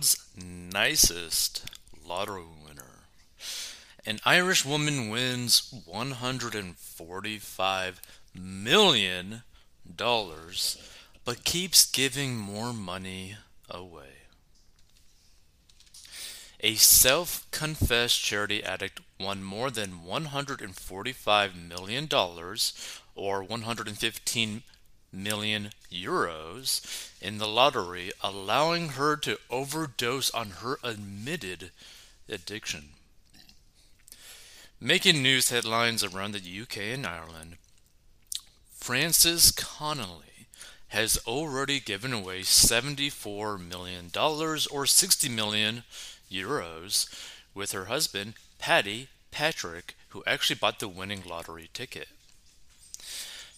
World's Nicest Lottery Winner. An Irish woman wins $145 million, but keeps giving more money away. A self-confessed charity addict won more than $145 million, or 115 million euros, in the lottery, allowing her to overdose on her admitted addiction. Making news headlines around the UK and Ireland, Frances Connolly has already given away $74 million, or 60 million euros, with her husband, Paddy Patrick, who actually bought the winning lottery ticket.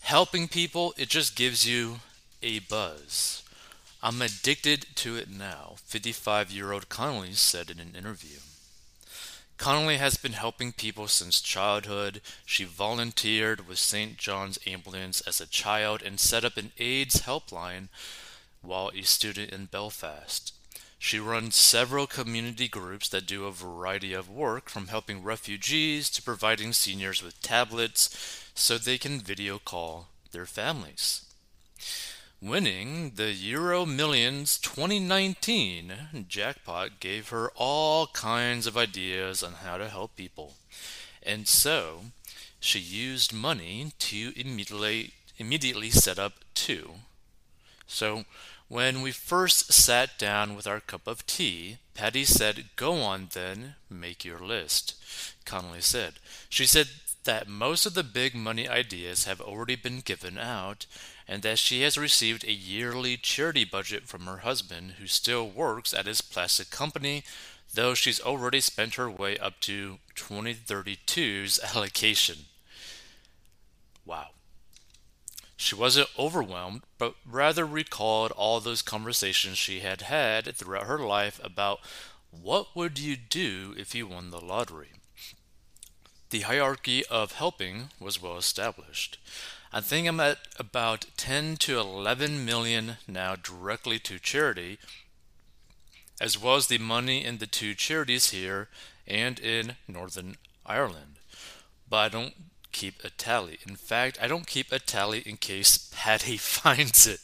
Helping people, it just gives you a buzz. I'm addicted to it now, 55-year-old Connolly said in an interview. Connolly has been helping people since childhood. She volunteered with St. John's Ambulance as a child and set up an AIDS helpline while a student in Belfast. She runs several community groups that do a variety of work, from helping refugees to providing seniors with tablets so they can video call their families. Winning the Euro Millions 2019 jackpot gave her all kinds of ideas on how to help people, and so she used money to immediately set up two. So when we first sat down with our cup of tea, Patty said, "Go on then, make your list," Connolly said. She said that most of the big money ideas have already been given out, and that she has received a yearly charity budget from her husband, who still works at his plastic company, though she's already spent her way up to 2032's allocation. Wow. She wasn't overwhelmed, but rather recalled all those conversations she had had throughout her life about what would you do if you won the lottery. The hierarchy of helping was well established. I think I'm at about 10 to 11 million now directly to charity, as well as the money in the two charities here and in Northern Ireland. But I don't keep a tally. In fact, I don't keep a tally in case Patty finds it.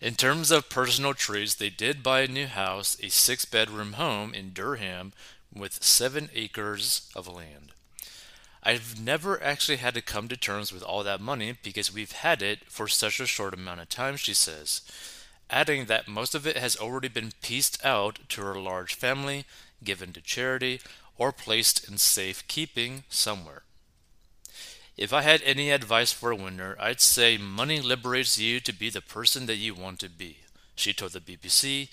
In terms of personal treats, they did buy a new house, a 6-bedroom home in Durham with 7 acres of land. I've never actually had to come to terms with all that money because we've had it for such a short amount of time, she says, adding that most of it has already been pieced out to her large family, given to charity, or placed in safekeeping somewhere. If I had any advice for a winner, I'd say money liberates you to be the person that you want to be, she told the BBC,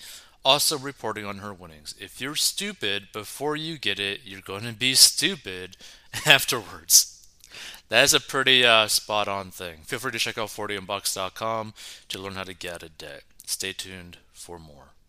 also reporting on her winnings. If you're stupid before you get it, you're going to be stupid afterwards. That's a pretty spot on thing. Feel free to check out 40inbox.com to learn how to get a deck. Stay tuned for more.